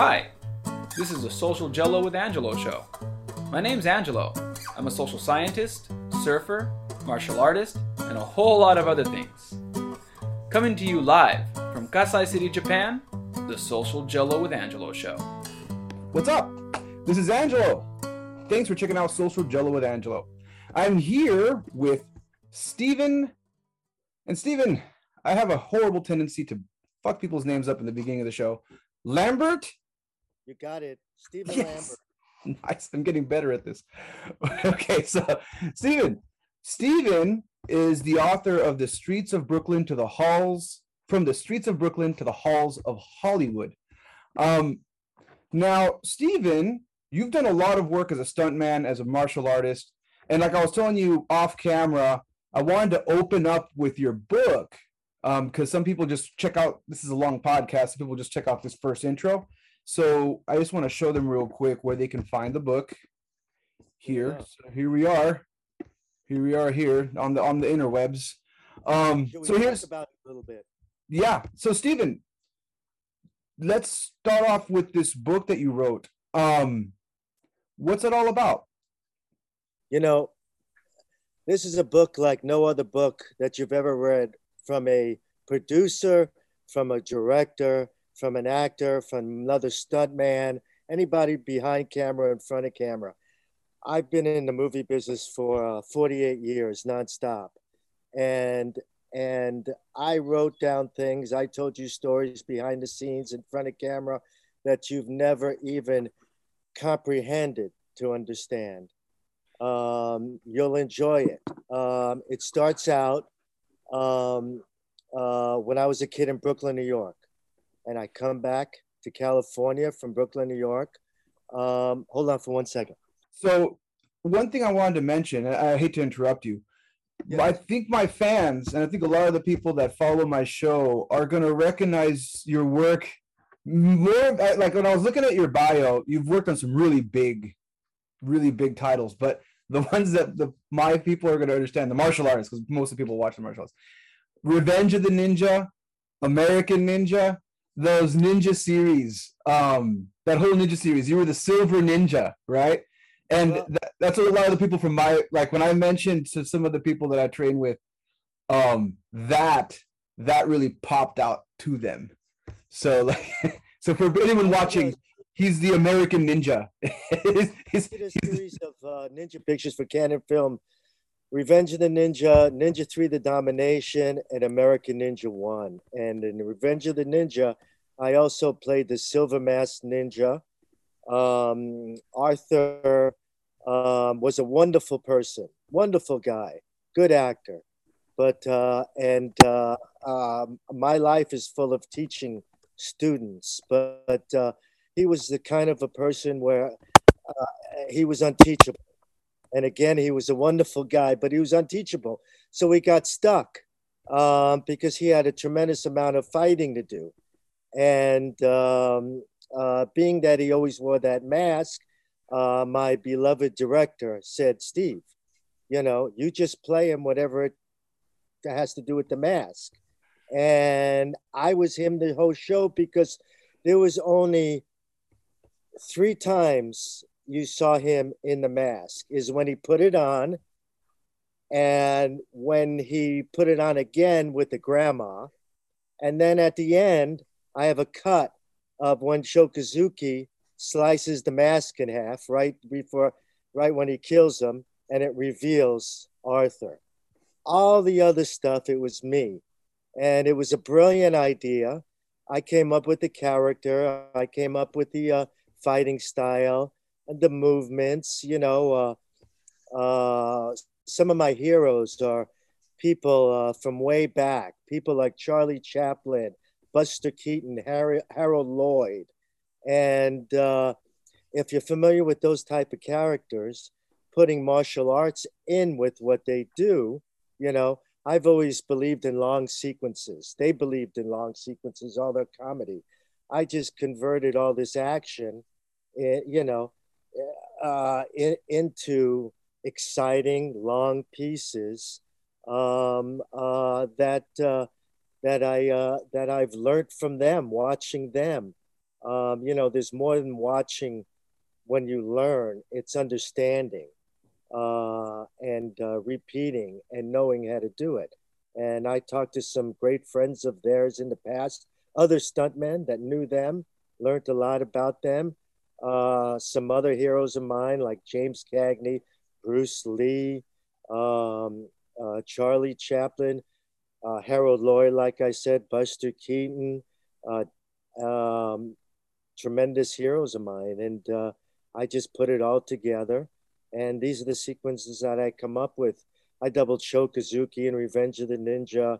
Hi, this is the Social Jello with Angelo show. My name's Angelo. I'm a social scientist, surfer, martial artist, and a whole lot of other things. Coming to you live from Kasai City, Japan, the Social Jello with Angelo show. What's up? This is Angelo. Thanks for checking out Social Jello with Angelo. I'm here with Stephen. And Stephen, I have a horrible tendency to fuck people's names up in the beginning of the show. Lambert? You got it. Stephen Lambert. Nice. I'm getting better at this. Okay, so Stephen is the author of From the Streets of Brooklyn to the Halls of Hollywood. Now, Stephen, you've done a lot of work as a stuntman, as a martial artist. And like I was telling you off camera, I wanted to open up with your book because some people just check out, this is a long podcast, so people just check out this first intro. So I just want to show them real quick where they can find the book here. Yeah. So here we are. Here on the interwebs. So here's about a little bit. Yeah. So Stephen, let's start off with this book that you wrote. What's it all about? You know, this is a book like no other book that you've ever read, from a producer, from a director, from an actor, from another stuntman, anybody behind camera, in front of camera. I've been in the movie business for 48 years, nonstop. And I wrote down things. I told you stories behind the scenes, in front of camera, that you've never even comprehended to understand. You'll enjoy it. It starts out when I was a kid in Brooklyn, New York, and I come back to California from Brooklyn, New York. Hold on for one second. So one thing I wanted to mention, and I hate to interrupt you. Yes. I think my fans, and I think a lot of the people that follow my show are going to recognize your work more. Like when I was looking at your bio, you've worked on some really big titles, but the ones that my people are going to understand, the martial artists, because most of the people watch the martial arts. Revenge of the Ninja, American Ninja, those ninja series, that whole ninja series. You were the Silver Ninja, right? And that's what a lot of the people from my, like when I mentioned to some of the people that I train with, that really popped out to them. So like, so for anyone watching, he's the American Ninja. He did a series of ninja pictures for Canon Film: Revenge of the Ninja, Ninja 3: The Domination, and American Ninja 1. And in Revenge of the Ninja, I also played the Silver Mask Ninja. Arthur was a wonderful person, wonderful guy, good actor. But my life is full of teaching students, but he was the kind of a person where he was unteachable. And again, he was a wonderful guy, but he was unteachable. So we got stuck because he had a tremendous amount of fighting to do. And being that he always wore that mask, my beloved director said, Steve, you know, you just play him whatever it has to do with the mask. And I was him the whole show, because there was only 3 times you saw him in the mask, is when he put it on, and when he put it on again with the grandma. And then at the end, I have a cut of when Sho Kosugi slices the mask in half right when he kills him, and it reveals Arthur. All the other stuff, it was me. And it was a brilliant idea. I came up with the character. I came up with the fighting style and the movements. You know, some of my heroes are people from way back, people like Charlie Chaplin, Buster Keaton, Harold Lloyd. And if you're familiar with those type of characters, putting martial arts in with what they do, you know, I've always believed in long sequences. They believed in long sequences, all their comedy. I just converted all this action, you know, into exciting long pieces that I've learned from them, watching them. You know, there's more than watching. When you learn, it's understanding and repeating and knowing how to do it. And I talked to some great friends of theirs in the past, other stuntmen that knew them, learned a lot about them. Some other heroes of mine like James Cagney, Bruce Lee, Charlie Chaplin, Harold Lloyd, like I said, Buster Keaton, tremendous heroes of mine. And I just put it all together. And these are the sequences that I come up with. I doubled Sho Kosugi in Revenge of the Ninja,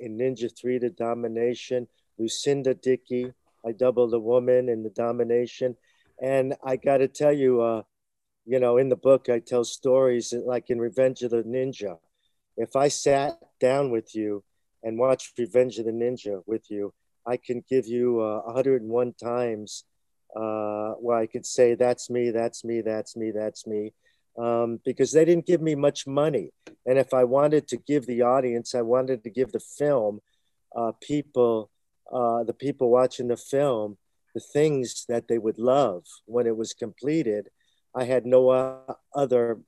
in Ninja 3, The Domination. Lucinda Dickey, I doubled a woman in The Domination. And I got to tell you, you know, in the book, I tell stories like in Revenge of the Ninja. If I sat down with you and watched Revenge of the Ninja with you, I can give you 101 times where I could say, that's me, that's me, that's me, that's me. Because they didn't give me much money. And if I wanted to give the audience, I wanted to give the film people, the people watching the film, the things that they would love when it was completed. I had no other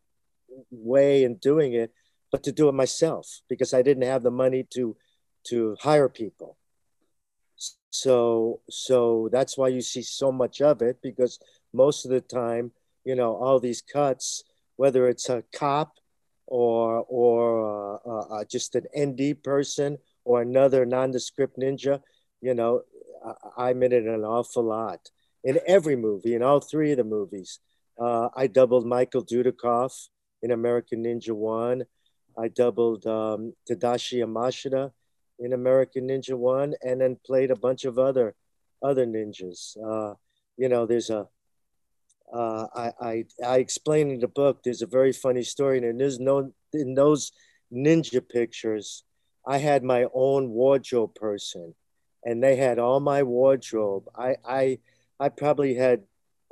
way in doing it but to do it myself, because I didn't have the money to hire people. So that's why you see so much of it, because most of the time, you know, all these cuts, whether it's a cop or just an ND person or another nondescript ninja, you know, I'm in it an awful lot. In every movie, in all three of the movies, I doubled Michael Dudikoff in American Ninja 1. I doubled Tadashi Yamashita in American Ninja 1, and then played a bunch of other ninjas. You know, there's I explain in the book, there's a very funny story, and there's in those ninja pictures, I had my own wardrobe person, and they had all my wardrobe. I probably had,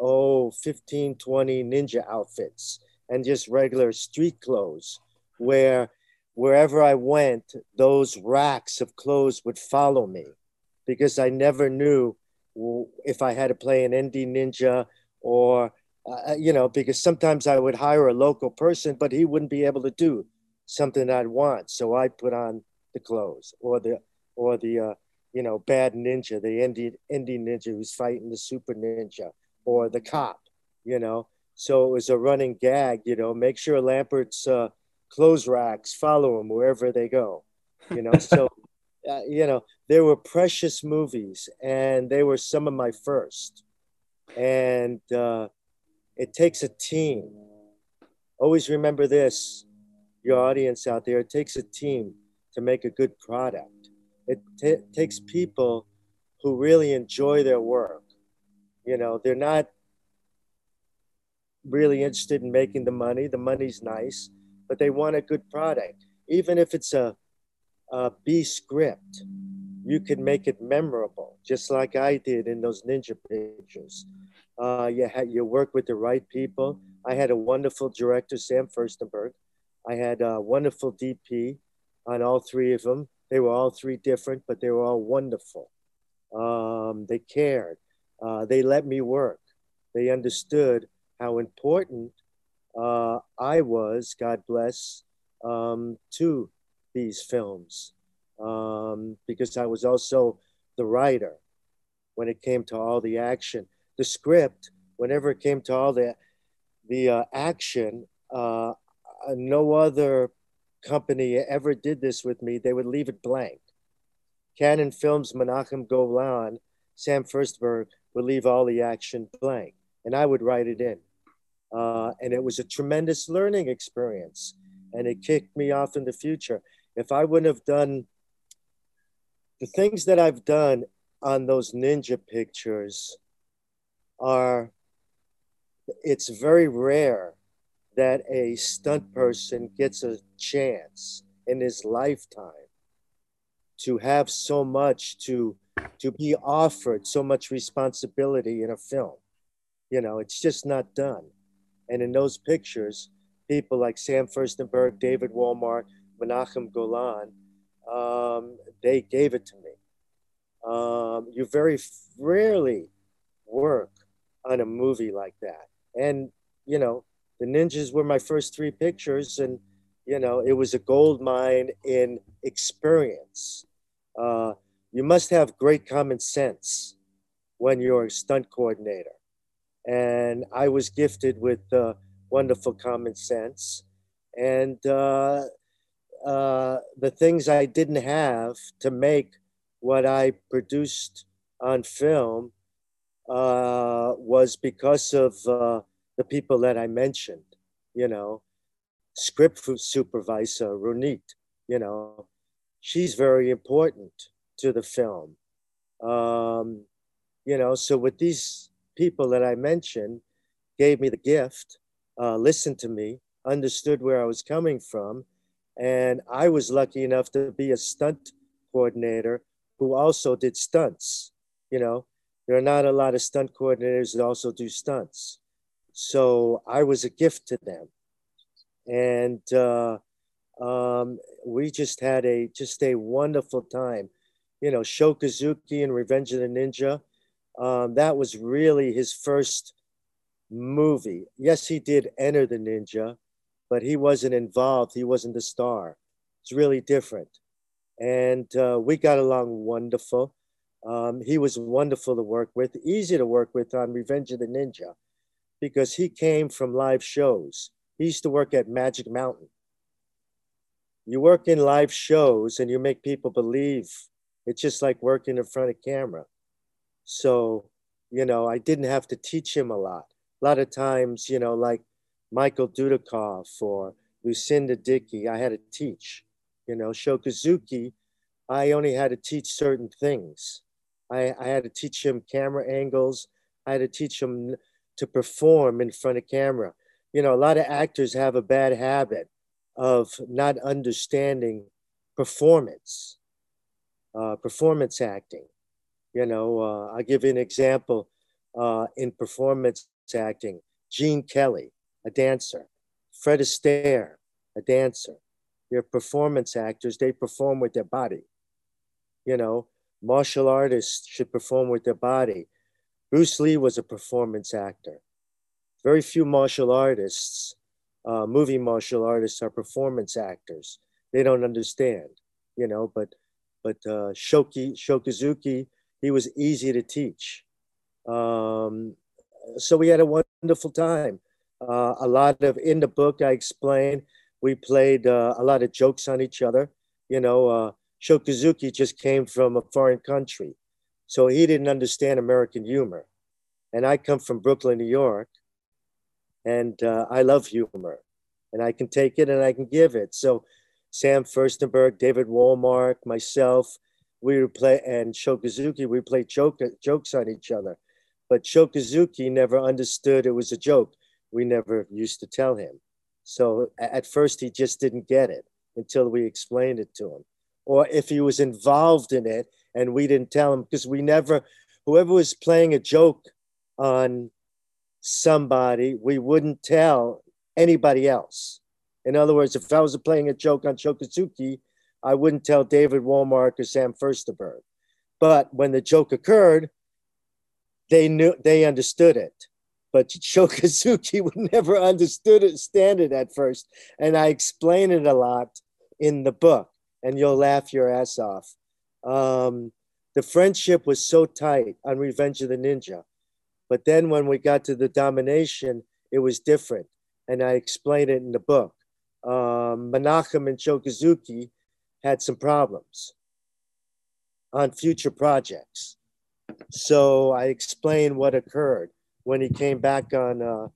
15, 20 ninja outfits and just regular street clothes, where wherever I went, those racks of clothes would follow me, because I never knew if I had to play an indie ninja or, you know, because sometimes I would hire a local person, but he wouldn't be able to do something I'd want. So I'd put on the clothes or the you know, bad ninja, the indie ninja who's fighting the super ninja or the cop, you know. So it was a running gag, you know, make sure Lambert's, clothes racks follow them wherever they go, you know. So, you know, they were precious movies, and they were some of my first. And it takes a team. Always remember this, your audience out there. It takes a team to make a good product. It takes people who really enjoy their work. You know, they're not really interested in making the money. The money's nice, but they want a good product. Even if it's a B script, you can make it memorable, just like I did in those ninja pictures. You work with the right people. I had a wonderful director, Sam Firstenberg. I had a wonderful DP on all three of them. They were all three different, but they were all wonderful. They cared. They let me work. They understood how important I was, God bless, to these films, because I was also the writer when it came to all the action. The script, whenever it came to all the action, no other company ever did this with me. They would leave it blank. Canon Films, Menachem Golan, Sam Firstenberg would leave all the action blank, and I would write it in. And it was a tremendous learning experience, and it kicked me off in the future. If I wouldn't have done the things that I've done on those ninja pictures, it's very rare that a stunt person gets a chance in his lifetime to have so much, to be offered so much responsibility in a film. You know, it's just not done. And in those pictures, people like Sam Firstenberg, David Walmark, Menachem Golan, they gave it to me. You very rarely work on a movie like that. And, you know, the ninjas were my first three pictures, and, you know, it was a gold mine in experience. You must have great common sense when you're a stunt coordinator. And I was gifted with wonderful common sense. And the things I didn't have to make what I produced on film was because of the people that I mentioned, you know, script supervisor, Runit, you know, she's very important to the film. You know, so with these people that I mentioned, gave me the gift, listened to me, understood where I was coming from. And I was lucky enough to be a stunt coordinator who also did stunts. You know, there are not a lot of stunt coordinators that also do stunts. So I was a gift to them. And we just had a wonderful time. You know, Sho Kosugi in Revenge of the Ninja, that was really his first movie. Yes, he did enter the ninja, but he wasn't involved. He wasn't the star. It's really different. And we got along wonderful. He was wonderful to work with, easy to work with on Revenge of the Ninja, because he came from live shows. He used to work at Magic Mountain. You work in live shows and you make people believe. It's just like working in front of camera. So, you know, I didn't have to teach him a lot. A lot of times, you know, like Michael Dudikoff or Lucinda Dickey, I had to teach. You know, Sho Kosugi, I only had to teach certain things. I had to teach him camera angles. I had to teach him to perform in front of camera. You know, a lot of actors have a bad habit of not understanding performance, performance acting. You know, I'll give you an example in performance acting. Gene Kelly, a dancer. Fred Astaire, a dancer. They're performance actors. They perform with their body. You know, martial artists should perform with their body. Bruce Lee was a performance actor. Very few martial artists, movie martial artists, are performance actors. They don't understand, you know, but Sho Kosugi, he was easy to teach. So we had a wonderful time. A lot of, in the book, I explain, we played a lot of jokes on each other. You know, Sho Kosugi just came from a foreign country, so he didn't understand American humor. And I come from Brooklyn, New York, and I love humor. And I can take it and I can give it. So Sam Firstenberg, David Walmark, myself, we would play, and Sho Kosugi, we played jokes on each other. But Sho Kosugi never understood it was a joke. We never used to tell him. So at first he just didn't get it until we explained it to him. Or if he was involved in it and we didn't tell him, because we never, whoever was playing a joke on somebody, we wouldn't tell anybody else. In other words, if I was playing a joke on Sho Kosugi, I wouldn't tell David Walmark or Sam Firstenberg. But when the joke occurred, they knew, they understood it. But Sho Kosugi would never understand it at first. And I explain it a lot in the book, and you'll laugh your ass off. The friendship was so tight on Revenge of the Ninja. But then when we got to the Domination, it was different. And I explain it in the book. Menachem and Sho Kosugi had some problems on future projects. So I explained what occurred when he came back on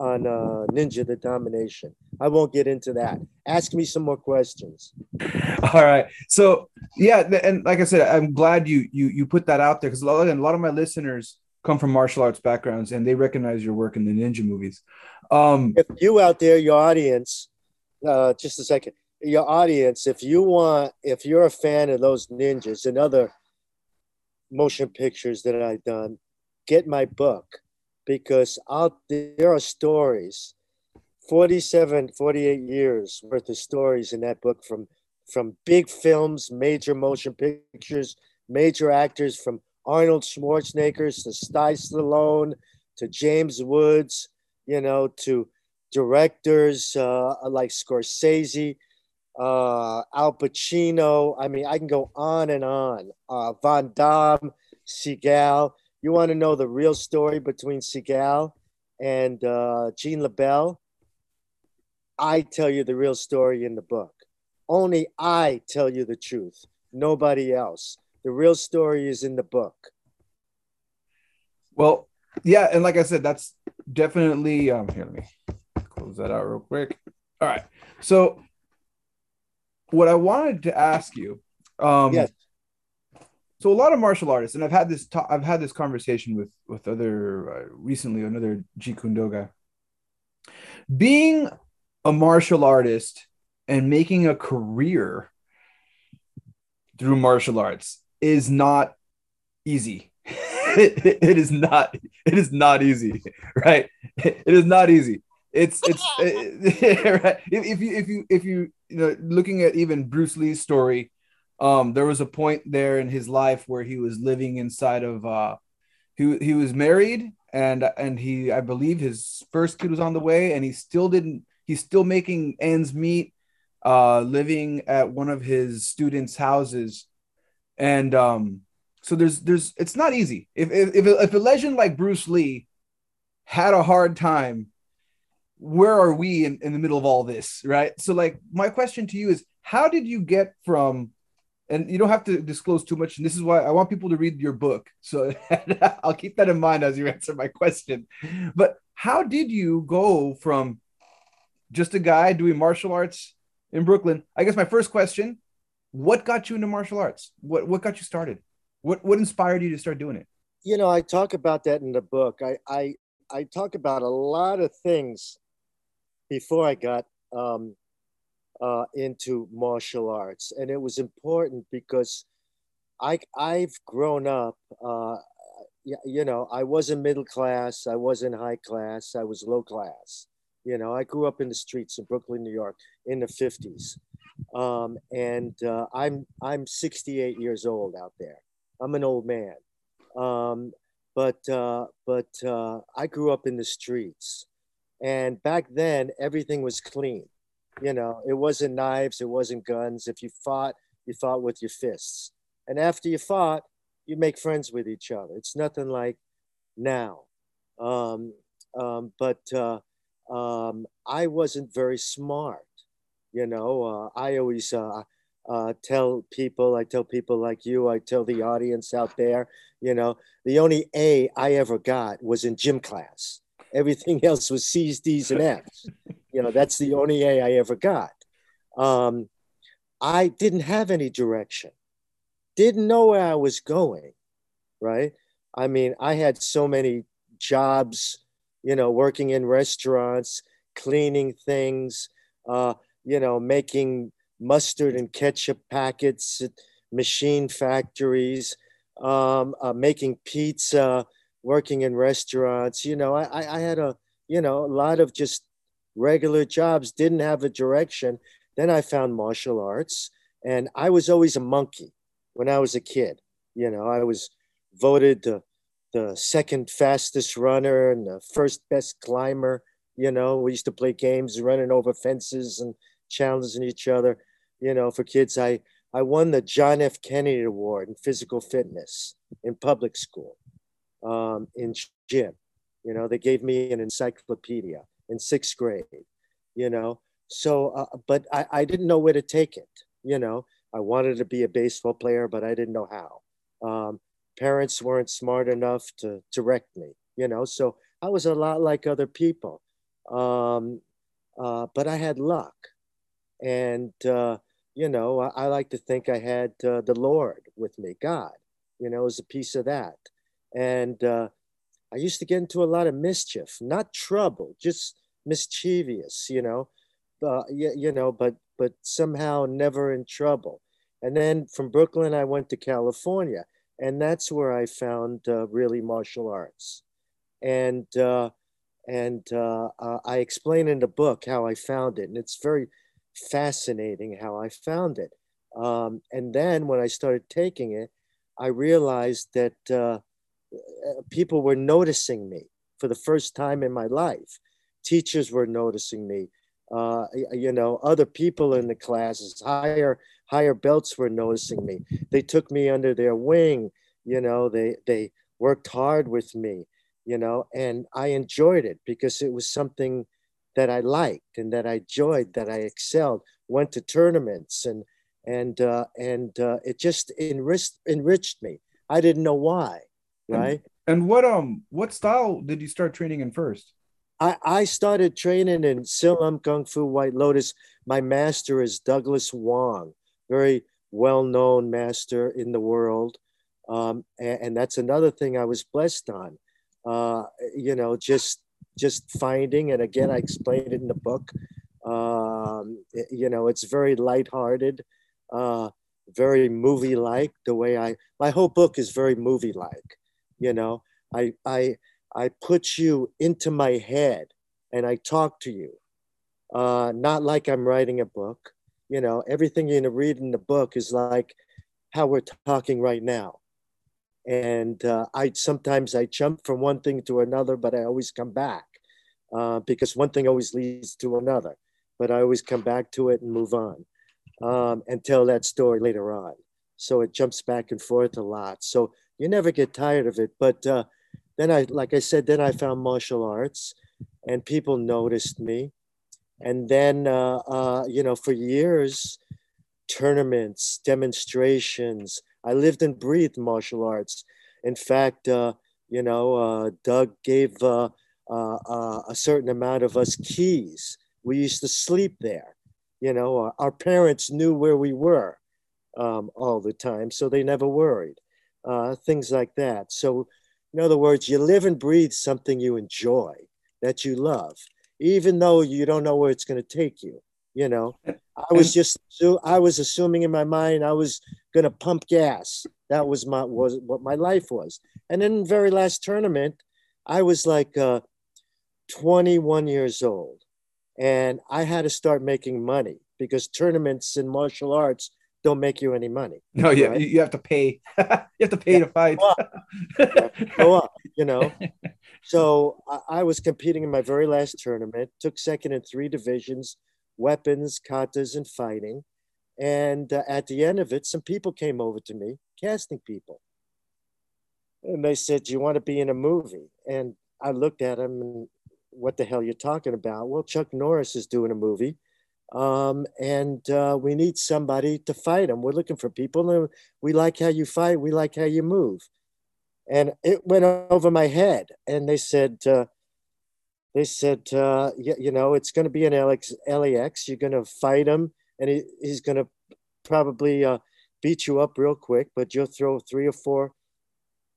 Ninja the Domination. I won't get into that. Ask me some more questions. All right. So yeah, and like I said, I'm glad you put that out there, because a lot of my listeners come from martial arts backgrounds and they recognize your work in the ninja movies. If you out there, your audience, just a second, your audience, if you're a fan of those ninjas and other motion pictures that I've done, get my book, because there are stories, 47, 48 years worth of stories in that book from big films, major motion pictures, major actors from Arnold Schwarzenegger to Sly Stallone to James Woods, you know, to directors like Scorsese, Al Pacino. I mean, I can go on and on. Van Damme, Seagal. You want to know the real story between Seagal and Jean LaBelle? I tell you the real story in the book. Only I tell you the truth. Nobody else. The real story is in the book. Well, yeah, and like I said, that's definitely... here, let me close that out real quick. All right. So what I wanted to ask you... yes. So a lot of martial artists, and I've had this conversation with other recently another Jeet Kune Do guy. Being a martial artist and making a career through martial arts is not easy. It is not easy, right? It is not easy. It's right? If you looking at even Bruce Lee's story. There was a point there in his life where he was living inside of he was married and he, I believe his first kid was on the way, and he's still making ends meet, living at one of his students' houses. And so there's it's not easy. If a legend like Bruce Lee had a hard time, where are we in the middle of all this, right? So like my question to you is, how did you get from... And you don't have to disclose too much. And this is why I want people to read your book. So I'll keep that in mind as you answer my question. But how did you go from just a guy doing martial arts in Brooklyn? I guess my first question, what got you into martial arts? What got you started? What inspired you to start doing it? You know, I talk about that in the book. I talk about a lot of things before I got into martial arts. And it was important because I've grown up, I wasn't middle class, I wasn't high class, I was low class. You know, I grew up in the streets in Brooklyn, New York in the 50s. I'm 68 years old out there. I'm an old man. But I grew up in the streets. And back then, everything was clean. You know, it wasn't knives, it wasn't guns. If you fought with your fists. And after you fought, you make friends with each other. It's nothing like now. I wasn't very smart. You know, I always tell people like you, I tell the audience out there, you know, the only A I ever got was in gym class. Everything else was C's, D's, and F's. You know, that's the only A I ever got. I didn't have any direction. Didn't know where I was going, right? I mean, I had so many jobs, you know, working in restaurants, cleaning things, making mustard and ketchup packets at machine factories, making pizza, working in restaurants. You know, I had a lot of just regular jobs, didn't have a direction. Then I found martial arts, and I was always a monkey when I was a kid. You know, I was voted the second fastest runner and the first best climber. You know, we used to play games running over fences and challenging each other. You know, for kids, I won the John F. Kennedy Award in physical fitness in public school, in gym. You know, they gave me an encyclopedia in sixth grade, you know, so, but I didn't know where to take it. You know, I wanted to be a baseball player, but I didn't know how. Parents weren't smart enough to direct me, you know, so I was a lot like other people, but I had luck. And, I like to think I had the Lord with me, God, you know, is a piece of that. And I used to get into a lot of mischief, not trouble, just mischievous, you know, but somehow never in trouble. And then from Brooklyn, I went to California, and that's where I found really martial arts. And I explain in the book how I found it, and it's very fascinating how I found it. And then when I started taking it, I realized that people were noticing me for the first time in my life. Teachers were noticing me. You know, other people in the classes, higher belts were noticing me. They took me under their wing. You know, they worked hard with me, you know, and I enjoyed it because it was something that I liked and that I enjoyed, that I excelled, went to tournaments, and it just enriched me. I didn't know why. Right. And what style did you start training in first? I started training in Silam Kung Fu White Lotus. My master is Douglas Wong, very well-known master in the world. And that's another thing I was blessed on, you know, just finding, and again, I explained it in the book, you know, it's very lighthearted, very movie-like, the way my whole book is very movie-like, you know, I put you into my head and I talk to you, not like I'm writing a book, you know, everything you're going to read in the book is like how we're talking right now. And I sometimes jump from one thing to another, but I always come back because one thing always leads to another, but I always come back to it and move on and tell that story later on. So it jumps back and forth a lot. So you never get tired of it. But then I found martial arts and people noticed me. And then, you know, for years, tournaments, demonstrations, I lived and breathed martial arts. In fact, you know, Doug gave a certain amount of us keys. We used to sleep there. You know, our parents knew where we were all the time, so they never worried. Things like that. So, in other words, you live and breathe something you enjoy, that you love, even though you don't know where it's going to take you. You know, I was assuming in my mind I was going to pump gas. That was what my life was. And then the very last tournament, I was like 21 years old, and I had to start making money because tournaments in martial arts don't make you any money. No, yeah, right? You have to pay. You have to pay to fight. Go up, you know. So I was competing in my very last tournament, took second in 3 divisions. Weapons, katas, and fighting. And at the end of it, some people came over to me, casting people. And they said, do you want to be in a movie? And I looked at them and what the hell you're talking about? Well, Chuck Norris is doing a movie and we need somebody to fight him. We're looking for people. And we like how you fight. We like how you move. And it went over my head. And they said, you know, it's going to be an LAX. You're going to fight him, and he's going to probably beat you up real quick, but you'll throw 3 or 4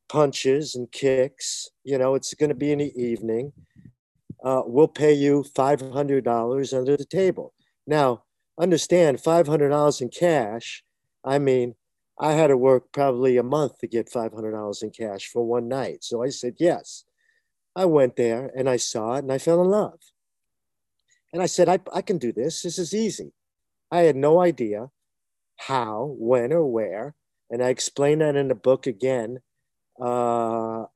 punches and kicks. You know, it's going to be in the evening. We'll pay you $500 under the table. Now, understand, $500 in cash. I mean, I had to work probably a month to get $500 in cash for one night. So I said, yes. I went there and I saw it and I fell in love. And I said, I can do this. This is easy. I had no idea how, when, or where. And I explain that in the book again. But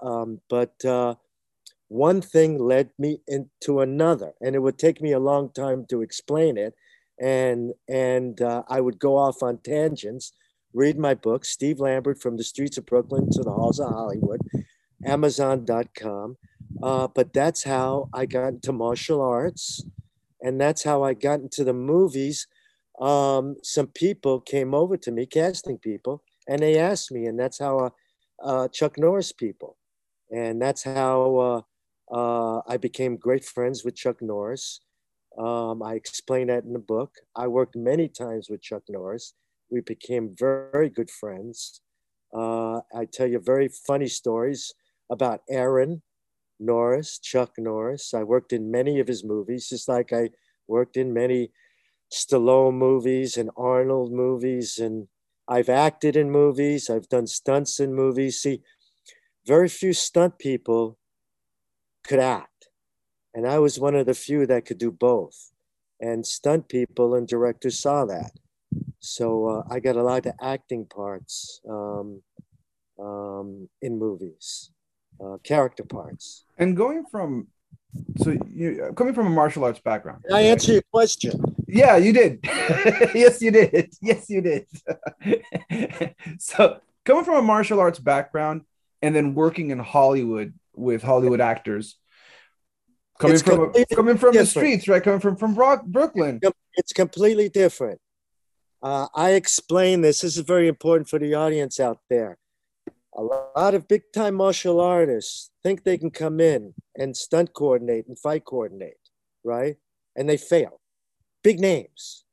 one thing led me into another, and it would take me a long time to explain it. And I would go off on tangents, read my book, Steve Lambert, From the Streets of Brooklyn to the Halls of Hollywood, Amazon.com. But that's how I got into martial arts, and that's how I got into the movies. Some people came over to me, casting people, and they asked me, and that's how Chuck Norris people. And that's how I became great friends with Chuck Norris. I explain that in the book. I worked many times with Chuck Norris. We became very good friends. I tell you very funny stories about Aaron Norris, Chuck Norris. I worked in many of his movies, just like I worked in many Stallone movies and Arnold movies. And I've acted in movies. I've done stunts in movies. See, very few stunt people could act. And I was one of the few that could do both. And stunt people and directors saw that. So I got a lot of acting parts in movies, character parts. And going from, so you coming from a martial arts background. Did I answer your question? Yeah, you did. Yes, you did. Yes, you did. So coming from a martial arts background and then working in Hollywood with Hollywood actors, coming from the streets, right? Coming from Brooklyn. It's completely different. I explain this. This is very important for the audience out there. A lot of big-time martial artists think they can come in and stunt coordinate and fight coordinate, right? And they fail. Big names.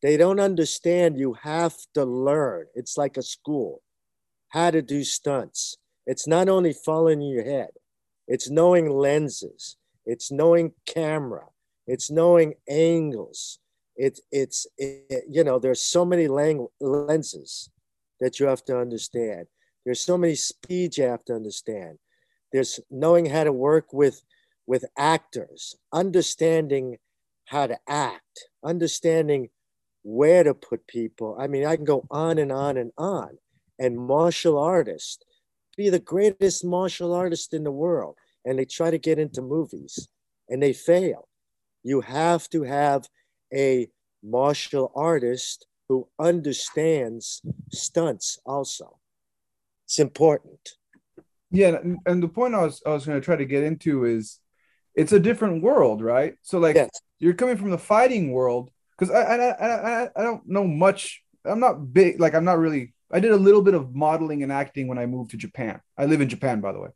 They don't understand you have to learn. It's like a school. How to do stunts. It's not only following your head. It's knowing lenses. It's knowing camera. It's knowing angles. You know, there's so many lenses that you have to understand. There's so many speeds you have to understand. There's knowing how to work with actors, understanding how to act, understanding where to put people. I mean, I can go on and on and on. And martial artists, be the greatest martial artist in the world. And they try to get into movies and they fail. You have to have a martial artist who understands stunts also. It's important. Yeah, and the point I was going to try to get into is it's a different world, right? So like yes. You're coming from the fighting world, because I don't know much. I'm not big, like I'm not really, I did a little bit of modeling and acting when I moved to Japan. I live in Japan, by the way.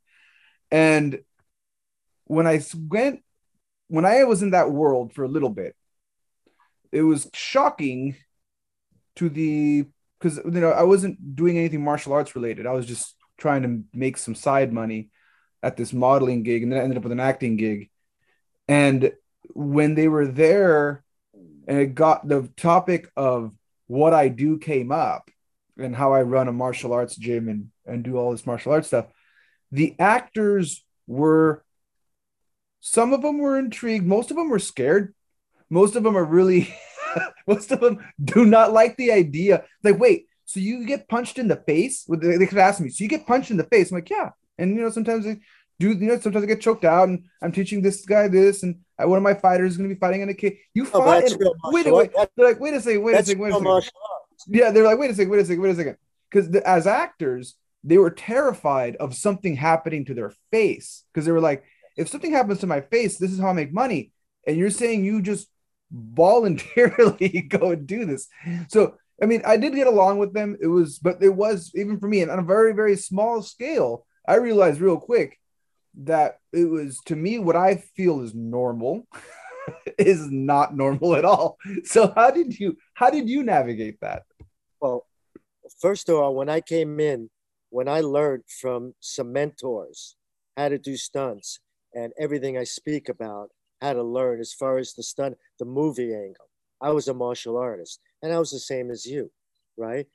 And when I was in that world for a little bit, it was shocking because you know I wasn't doing anything martial arts related. I was just trying to make some side money at this modeling gig, and then I ended up with an acting gig. And when they were there, and it got the topic of what I do came up and how I run a martial arts gym and do all this martial arts stuff, the actors were, some of them were intrigued, most of them were scared. Most of them are really, most of them do not like the idea. Like, wait, so you get punched in the face? They could ask me, so you get punched in the face? I'm like, yeah. And, you know, sometimes I do, you know, sometimes I get choked out and I'm teaching this guy this. And one of my fighters is going to be fighting in a cage. You fight. Wait. They're like, wait a second. Yeah, they're like, wait a second. Because as actors, they were terrified of something happening to their face. Because they were like, if something happens to my face, this is how I make money. And you're saying you just voluntarily go and do this. So I mean, I did get along with them. It was even for me, and on a very, very small scale, I realized real quick that it was, to me, what I feel is normal is not normal at all. So how did you navigate that? Well, first of all, when I came in, when I learned from some mentors how to do stunts and everything I speak about, how to learn as far as the stunt, the movie angle. I was a martial artist and I was the same as you, right?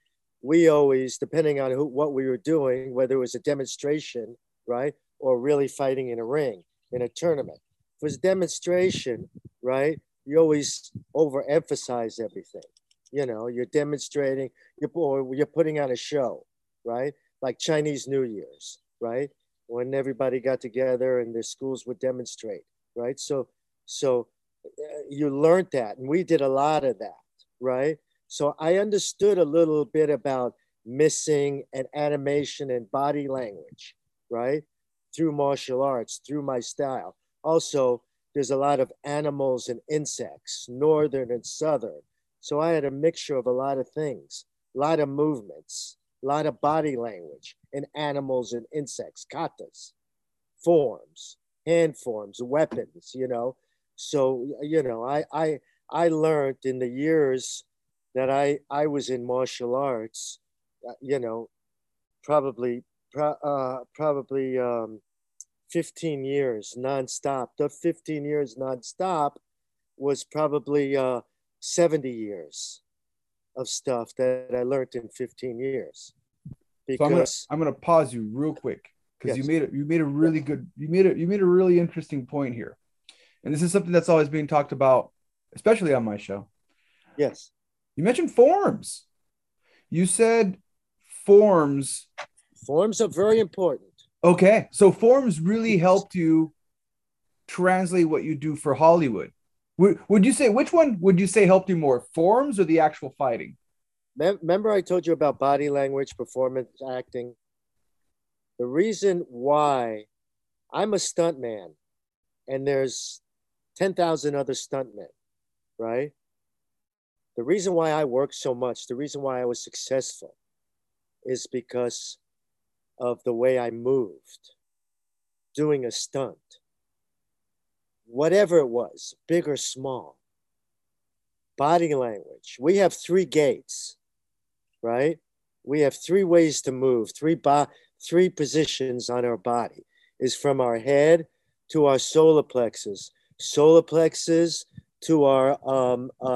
We always, depending on what we were doing, whether it was a demonstration, right? Or really fighting in a ring, in a tournament. If it was a demonstration, right? You always overemphasize everything. You know, you're demonstrating, you're putting on a show, right? Like Chinese New Year's, right? When everybody got together and their schools would demonstrate, right? So you learned that, and we did a lot of that, right? So I understood a little bit about missing and animation and body language, right? Through martial arts, through my style. Also, there's a lot of animals and insects, northern and southern. So I had a mixture of a lot of things, a lot of movements, a lot of body language and animals and insects, katas, forms, hand forms, weapons, you know. So, you know, I learned in the years that I was in martial arts, you know, probably 15 years nonstop. The 15 years nonstop was probably 70 years of stuff that I learned in 15 years. Because so I'm going to pause you real quick, because yes. you made a really interesting point here. And this is something that's always being talked about, especially on my show. Yes. You mentioned forms. You said forms Forms are very important. Okay. So forms really helped you translate what you do for Hollywood. Would you say, which one would you say helped you more, forms or the actual fighting? Remember I told you about body language, performance, acting? The reason why I'm a stuntman and there's 10,000 other stuntmen, right? The reason why I worked so much, the reason why I was successful is because of the way I moved, doing a stunt, whatever it was, big or small. Body language. We have three gates, right? We have three ways to move, three positions on our body. Is from our head to our solar plexus to our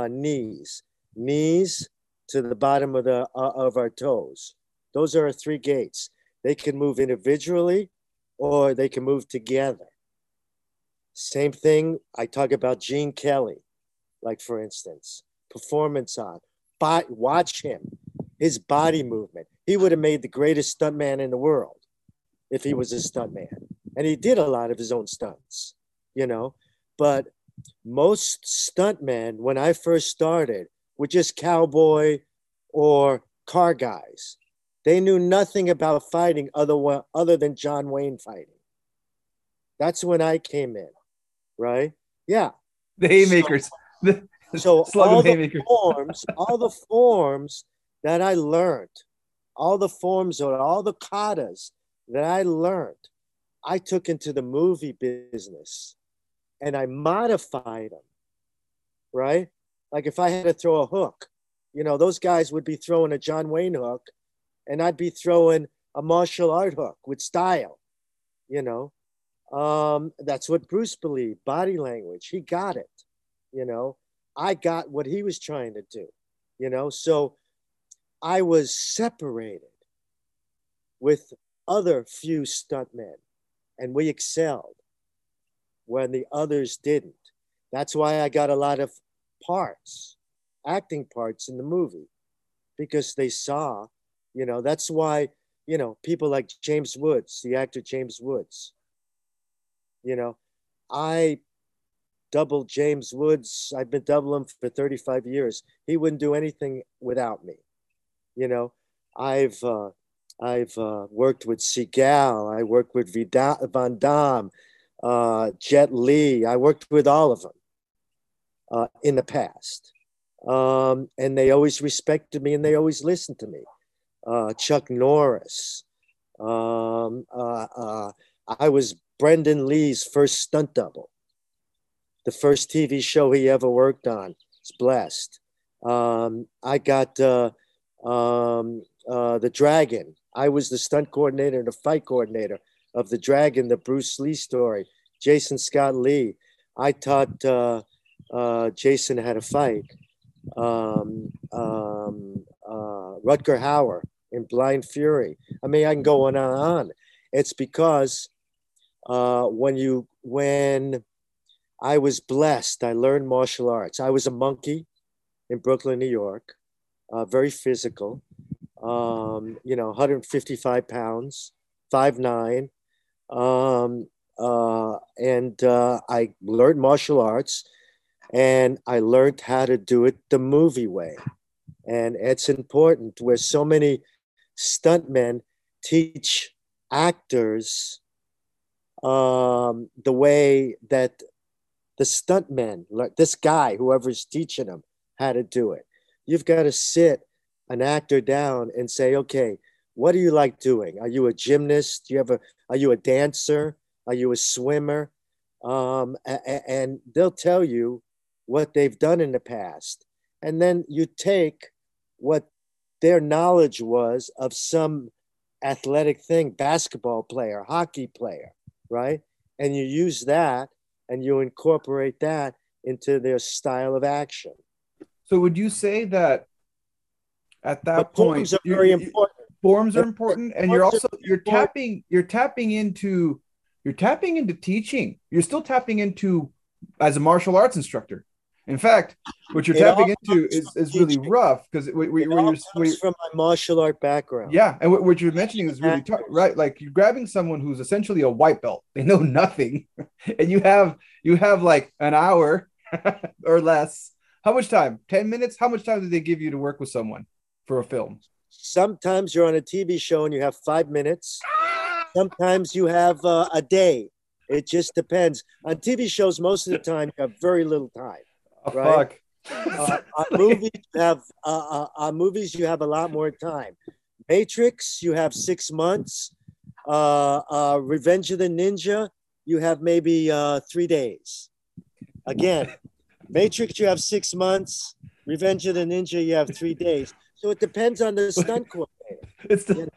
knees, knees to the bottom of the of our toes. Those are our three gates. They can move individually, or they can move together. Same thing, I talk about Gene Kelly, like for instance, performance art. But watch him, his body movement. He would have made the greatest stuntman in the world if he was a stuntman. And he did a lot of his own stunts, you know. But most stuntmen, when I first started, were just cowboy or car guys. They knew nothing about fighting other than John Wayne fighting. That's when I came in, right? Yeah. The haymakers. So all the forms that I learned, all the forms or all the katas that I learned, I took into the movie business and I modified them, right? Like if I had to throw a hook, you know, those guys would be throwing a John Wayne hook and I'd be throwing a martial art hook with style, you know? That's what Bruce believed, body language. He got it, you know? I got what he was trying to do, you know? So I was separated with other few stuntmen and we excelled when the others didn't. That's why I got a lot of parts, acting parts in the movie, because they saw, you know, that's why, you know, people like James Woods, the actor James Woods, you know, I doubled James Woods. I've been doubling him for 35 years. He wouldn't do anything without me. You know, I've worked with Seagal. I worked with Van Damme, Jet Li. I worked with all of them in the past. And they always respected me and they always listened to me. Chuck Norris. I was Brendan Lee's first stunt double. The first TV show he ever worked on. It's blessed. I got The Dragon. I was the stunt coordinator and the fight coordinator of The Dragon, the Bruce Lee story. Jason Scott Lee. I taught Jason how to fight. Rutger Hauer in Blind Fury. I mean, I can go on and on. It's because when I was blessed, I learned martial arts. I was a monkey in Brooklyn, New York, very physical, you know, 155 pounds, 5'9". And I learned martial arts and I learned how to do it the movie way. And it's important where so many stuntmen teach actors the way that the stuntmen, like this guy, whoever's teaching them how to do it. You've got to sit an actor down and say, okay, what do you like doing? Are you a gymnast? Are you a dancer? Are you a swimmer? And they'll tell you what they've done in the past. And then you take what their knowledge was of some athletic thing, basketball player, hockey player, right? And you use that and you incorporate that into their style of action. So would you say that at that point, forms are very important. Forms are important, and you're also you're tapping into teaching. You're still tapping into as a martial arts instructor. In fact, what you're tapping into is really rough, because it comes from my martial art background. Yeah, and what you're mentioning is really tough, right? Like, you're grabbing someone who's essentially a white belt; they know nothing, and you have like an hour or less. How much time? 10 minutes? How much time do they give you to work with someone for a film? Sometimes you're on a TV show and you have 5 minutes. Sometimes you have a day. It just depends. On TV shows, most of the time, you have very little time. Oh, right? Fuck. On movies, you have a lot more time. Matrix, you have 6 months. Revenge of the Ninja, you have maybe 3 days. Again, Matrix, you have 6 months. Revenge of the Ninja, you have 3 days. So it depends on the stunt coordinator.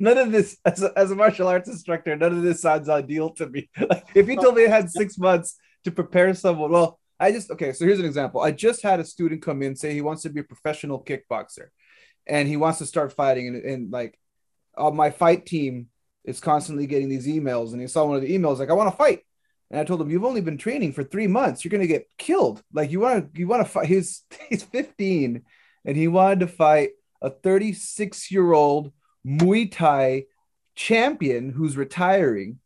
None of this, as a martial arts instructor, none of this sounds ideal to me. Like, if you told me I had 6 months to prepare someone, so here's an example. I just had a student come in, say he wants to be a professional kickboxer, and he wants to start fighting. And like, my fight team is constantly getting these emails, and he saw one of the emails, like, I want to fight. And I told him, you've only been training for 3 months. You're going to get killed. Like, you want to fight. He's 15. And he wanted to fight a 36-year-old Muay Thai champion who's retiring.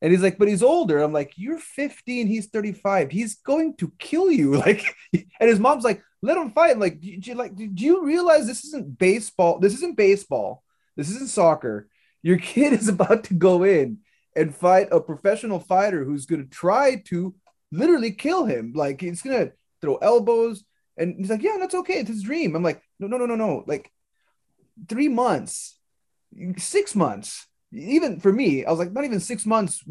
And he's like, but he's older. I'm like, you're 15. He's 35. He's going to kill you. Like, and his mom's like, let him fight. I'm like, do you realize this isn't baseball? This isn't baseball. This isn't soccer. Your kid is about to go in and fight a professional fighter who's going to try to literally kill him. Like, he's going to throw elbows. And he's like, yeah, that's okay. It's his dream. I'm like, no. Like, 3 months, 6 months, even for me, I was like, not even 6 months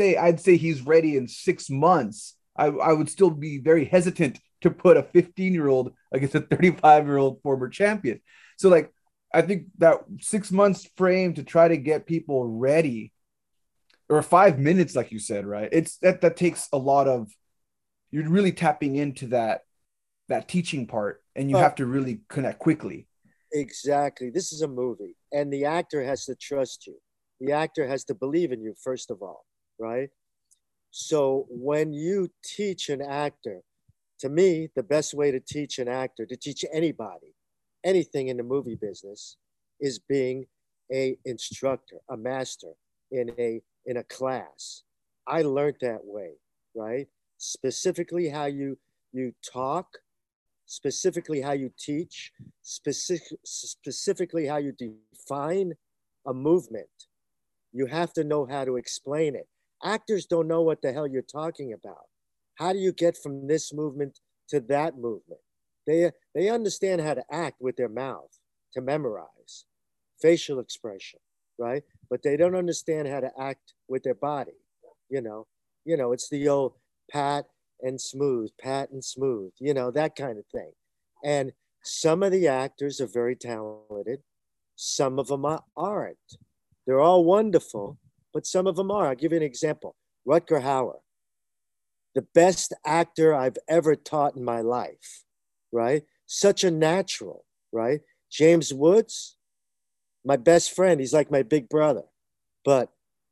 I'd say he's ready in 6 months. I would still be very hesitant to put a 15-year-old against a 35-year-old former champion. So, like, I think that 6 months frame to try to get people ready, or 5 minutes, like you said, right? It's that takes a lot of, you're really tapping into that teaching part, and you have to really connect quickly. Exactly. This is a movie, and the actor has to trust you. The actor has to believe in you, first of all, right? So when you teach an actor, to me, the best way to teach an actor, to teach anybody, anything in the movie business, is being a instructor, a master in a class. I learned that way, right? Specifically how you talk, specifically how you teach, specifically how you define a movement. You have to know how to explain it. Actors don't know what the hell you're talking about. How do you get from this movement to that movement? They understand how to act with their mouth, to memorize, facial expression, right? But they don't understand how to act with their body. You know, it's the old pat and smooth, you know, that kind of thing. And some of the actors are very talented. Some of them aren't. They're all wonderful, but some of them are. I'll give you an example. Rutger Hauer, the best actor I've ever taught in my life, right? Such a natural, right? James Woods, my best friend. He's like my big brother,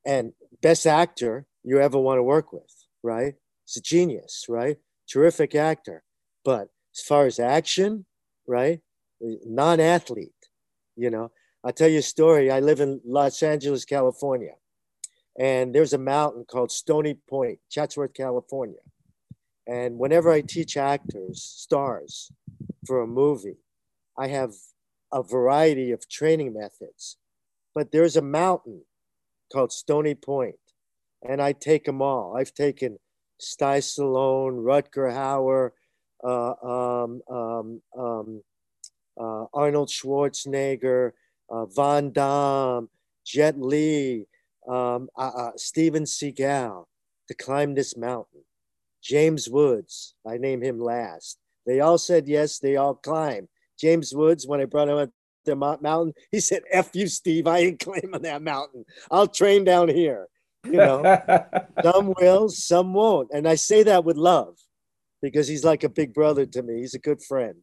and best actor you ever want to work with, right? He's a genius, right? Terrific actor. But as far as action, right? Non-athlete, you know. I'll tell you a story. I live in Los Angeles, California. And there's a mountain called Stony Point, Chatsworth, California. And whenever I teach actors, stars, for a movie, I have a variety of training methods. But there's a mountain called Stony Point. And I take them all. I've taken Sly Stallone, Rutger Hauer, Arnold Schwarzenegger, Van Damme, Jet Li, Steven Seagal, to climb this mountain. James Woods, I name him last. They all said yes, they all climbed. James Woods, when I brought him up the mountain, he said, F you, Steve, I ain't climbing that mountain. I'll train down here. You know, some will, some won't. And I say that with love, because he's like a big brother to me. He's a good friend.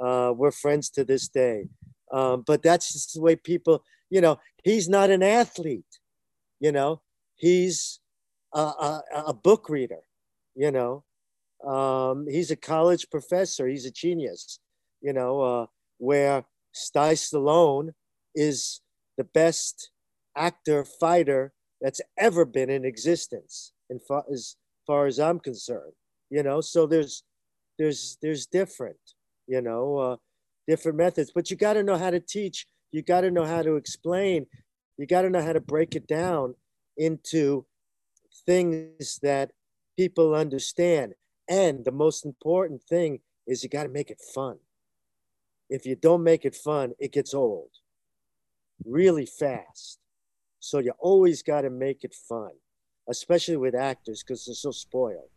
We're friends to this day. But that's just the way people, you know, he's not an athlete. You know, he's a book reader, you know, He's a college professor. He's a genius, you know, where Sly Stallone is the best actor fighter that's ever been in existence, and as far as I'm concerned, you know. So there's different, you know, different methods, but you got to know how to teach. You got to know how to explain. You got to know how to break it down into things that people understand. And the most important thing is you got to make it fun. If you don't make it fun, it gets old really fast. So you always got to make it fun, especially with actors, because they're so spoiled.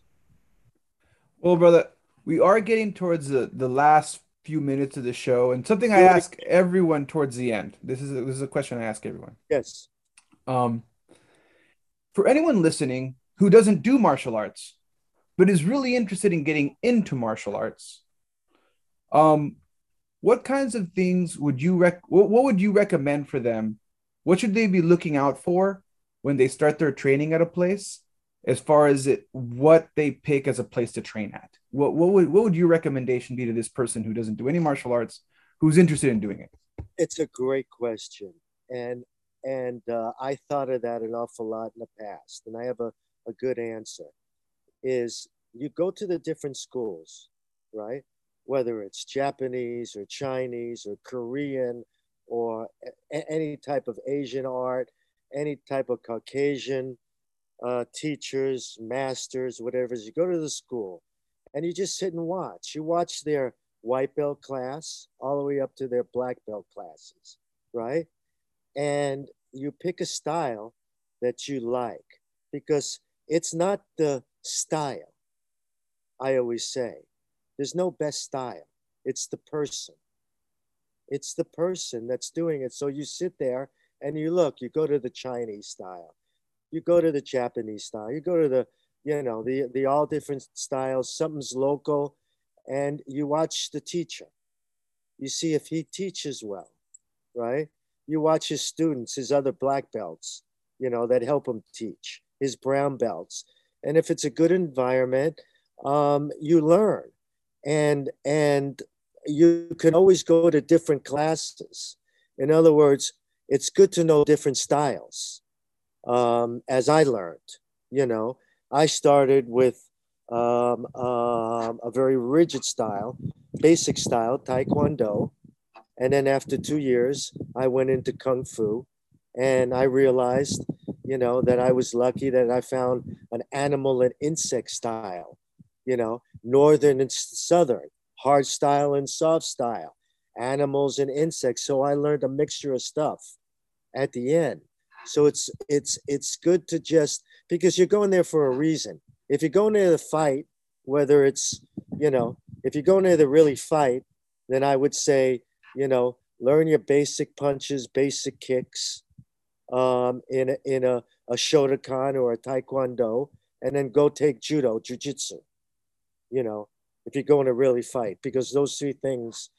Well, brother, we are getting towards the last few minutes of the show, and something I ask everyone towards the end. This is a question I ask everyone. Yes. For anyone listening who doesn't do martial arts, but is really interested in getting into martial arts, what kinds of things would you what would you recommend for them? What should they be looking out for when they start their training at a place, as far as what they pick as a place to train at? What would your recommendation be to this person who doesn't do any martial arts, who's interested in doing it? It's a great question. And I thought of that an awful lot in the past, and I have a good answer. Is you go to the different schools, right? Whether it's Japanese or Chinese or Korean or any type of Asian art, any type of Caucasian teachers, masters, whatever. You go to the school and you just sit and watch. You watch their white belt class all the way up to their black belt classes, right? And you pick a style that you like, because it's not the style. I always say there's no best style. It's the person. It's the person that's doing it. So you sit there and you look, you go to the Chinese style, you go to the Japanese style, you go to the, you know, the all different styles, something's local, and you watch the teacher. You see if he teaches well, right? You watch his students, his other black belts, you know, that help him teach, his brown belts. And if it's a good environment, you learn. And you can always go to different classes. In other words, it's good to know different styles. As I learned, you know, I started with a very rigid style, basic style, Taekwondo. And then after 2 years, I went into Kung Fu, and I realized, you know, that I was lucky that I found an animal and insect style, you know, northern and southern, hard style and soft style, animals and insects. So I learned a mixture of stuff at the end. So it's good to just, because you're going there for a reason. If you're going there to fight, whether it's, you know, if you're going there to really fight, then I would say, you know, learn your basic punches, basic kicks, in a Shotokan or a Taekwondo, and then go take Judo, Jiu-Jitsu, you know, if you're going to really fight, because those three things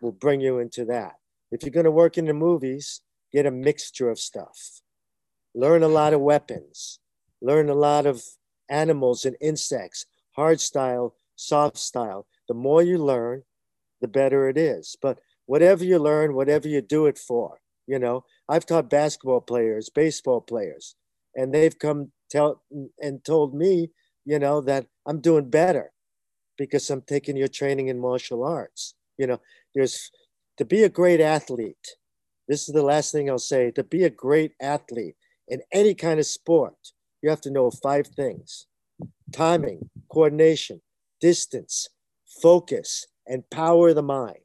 will bring you into that. If you're going to work in the movies, get a mixture of stuff. Learn a lot of weapons, learn a lot of animals and insects, hard style, soft style. The more you learn, the better it is. But whatever you learn, whatever you do it for, you know, I've taught basketball players, baseball players, and they've come told me, you know, that I'm doing better because I'm taking your training in martial arts. You know, to be a great athlete, this is the last thing I'll say, to be a great athlete in any kind of sport, you have to know 5 things: timing, coordination, distance, focus, and power of the mind.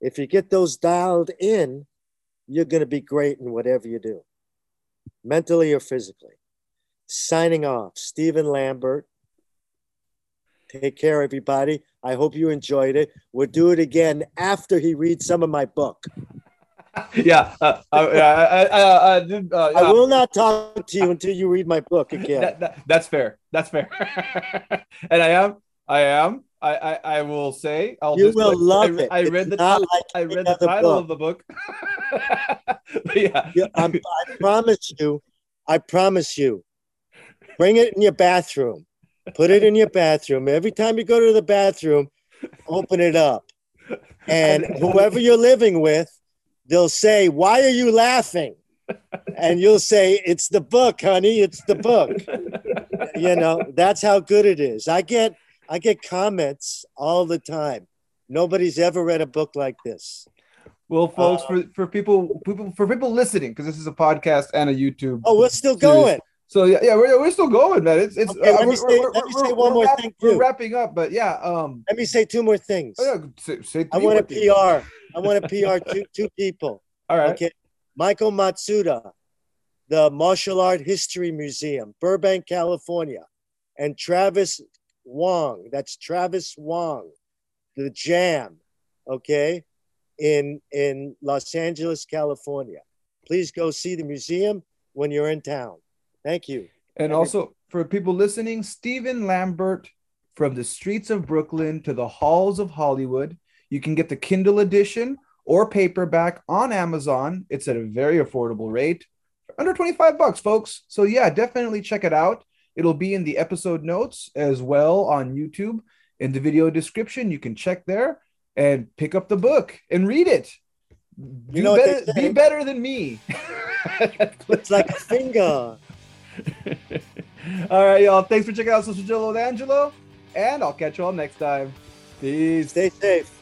If you get those dialed in, you're going to be great in whatever you do, mentally or physically. Signing off, Stephen Lambert. Take care, everybody. I hope you enjoyed it. We'll do it again after he reads some of my book. Yeah, I will not talk to you until you read my book again. That's fair. That's fair. And I will say, I read the title of the book. But yeah, I promise you. Bring it in your bathroom. Put it in your bathroom. Every time you go to the bathroom, open it up. And whoever you're living with, they'll say, why are you laughing? And you'll say, it's the book, honey. It's the book. You know, that's how good it is. I get comments all the time. Nobody's ever read a book like this. Well, folks, for people listening, because this is a podcast and a YouTube. Oh, we're still going. So yeah, we're still going, man. It's. Okay, let me say one more thing. We're wrapping up, but yeah. Let me say two more things. Oh, yeah, say I want a PR. I want to PR two people. All right. Okay. Michael Matsuda, the Martial Art History Museum, Burbank, California, and Travis Wong. That's Travis Wong, the Jam. Okay. In Los Angeles, California. Please go see the museum when you're in town. Thank you. And also for people listening, Stephen Lambert, From the Streets of Brooklyn to the Halls of Hollywood. You can get the Kindle edition or paperback on Amazon. It's at a very affordable rate, under $25, folks. So yeah, definitely check it out. It'll be in the episode notes as well on YouTube. In the video description, you can check there and pick up the book and read it. Be better than me. It's like a finger. All right, y'all. Thanks for checking out Social Jello with Angelo, and I'll catch y'all next time. Peace. Stay safe.